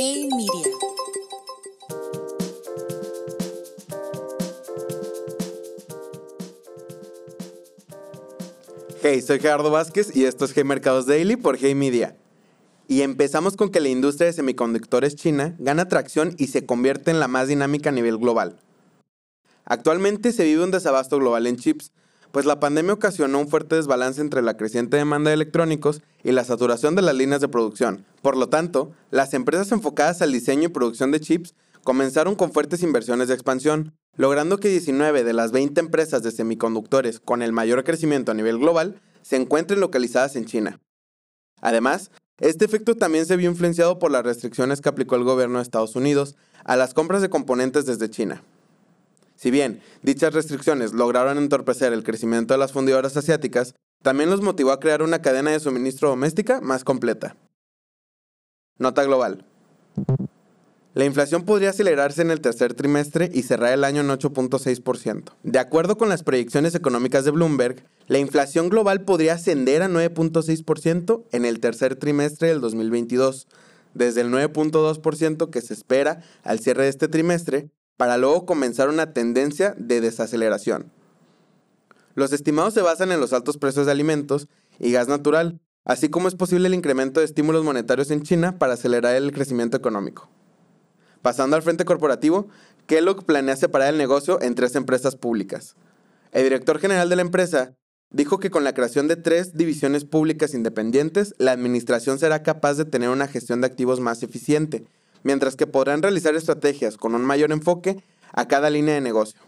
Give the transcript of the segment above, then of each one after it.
Hey Media. Hey, soy Gerardo Vázquez y esto es Hey Mercados Daily por Hey Media. Y empezamos con que la industria de semiconductores china gana tracción y se convierte en la más dinámica a nivel global. Actualmente se vive un desabasto global en chips, pues la pandemia ocasionó un fuerte desbalance entre la creciente demanda de electrónicos y la saturación de las líneas de producción. Por lo tanto, las empresas enfocadas al diseño y producción de chips comenzaron con fuertes inversiones de expansión, logrando que 19 de las 20 empresas de semiconductores con el mayor crecimiento a nivel global se encuentren localizadas en China. Además, este efecto también se vio influenciado por las restricciones que aplicó el gobierno de Estados Unidos a las compras de componentes desde China. Si bien dichas restricciones lograron entorpecer el crecimiento de las fundidoras asiáticas, también los motivó a crear una cadena de suministro doméstica más completa. Nota global. La inflación podría acelerarse en el tercer trimestre y cerrar el año en 8.6%. De acuerdo con las proyecciones económicas de Bloomberg, la inflación global podría ascender a 9.6% en el tercer trimestre del 2022, desde el 9.2% que se espera al cierre de este trimestre, para luego comenzar una tendencia de desaceleración. Los estimados se basan en los altos precios de alimentos y gas natural, así como es posible el incremento de estímulos monetarios en China para acelerar el crecimiento económico. Pasando al frente corporativo, Kellogg planea separar el negocio en 3 empresas públicas. El director general de la empresa dijo que con la creación de 3 divisiones públicas independientes, la administración será capaz de tener una gestión de activos más eficiente, mientras que podrán realizar estrategias con un mayor enfoque a cada línea de negocio.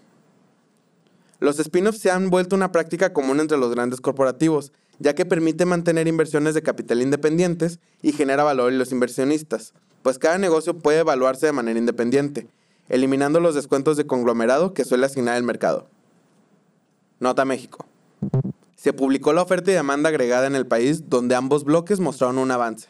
Los spin-offs se han vuelto una práctica común entre los grandes corporativos, ya que permite mantener inversiones de capital independientes y genera valor en los inversionistas, pues cada negocio puede evaluarse de manera independiente, eliminando los descuentos de conglomerado que suele asignar el mercado. Nota México. Se publicó la oferta y demanda agregada en el país, donde ambos bloques mostraron un avance.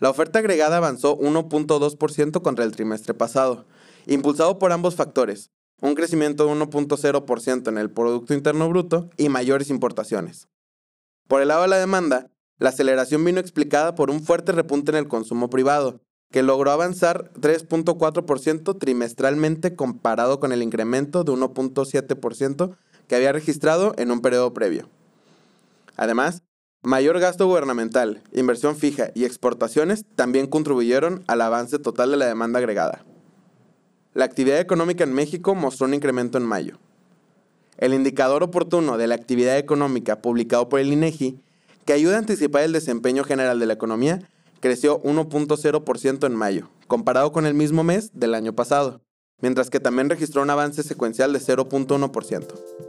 La oferta agregada avanzó 1.2% contra el trimestre pasado, impulsado por ambos factores, un crecimiento de 1.0% en el Producto Interno Bruto y mayores importaciones. Por el lado de la demanda, la aceleración vino explicada por un fuerte repunte en el consumo privado, que logró avanzar 3.4% trimestralmente comparado con el incremento de 1.7% que había registrado en un periodo previo. Además, mayor gasto gubernamental, inversión fija y exportaciones también contribuyeron al avance total de la demanda agregada. La actividad económica en México mostró un incremento en mayo. El indicador oportuno de la actividad económica publicado por el INEGI, que ayuda a anticipar el desempeño general de la economía, creció 1.0% en mayo, comparado con el mismo mes del año pasado, mientras que también registró un avance secuencial de 0.1%.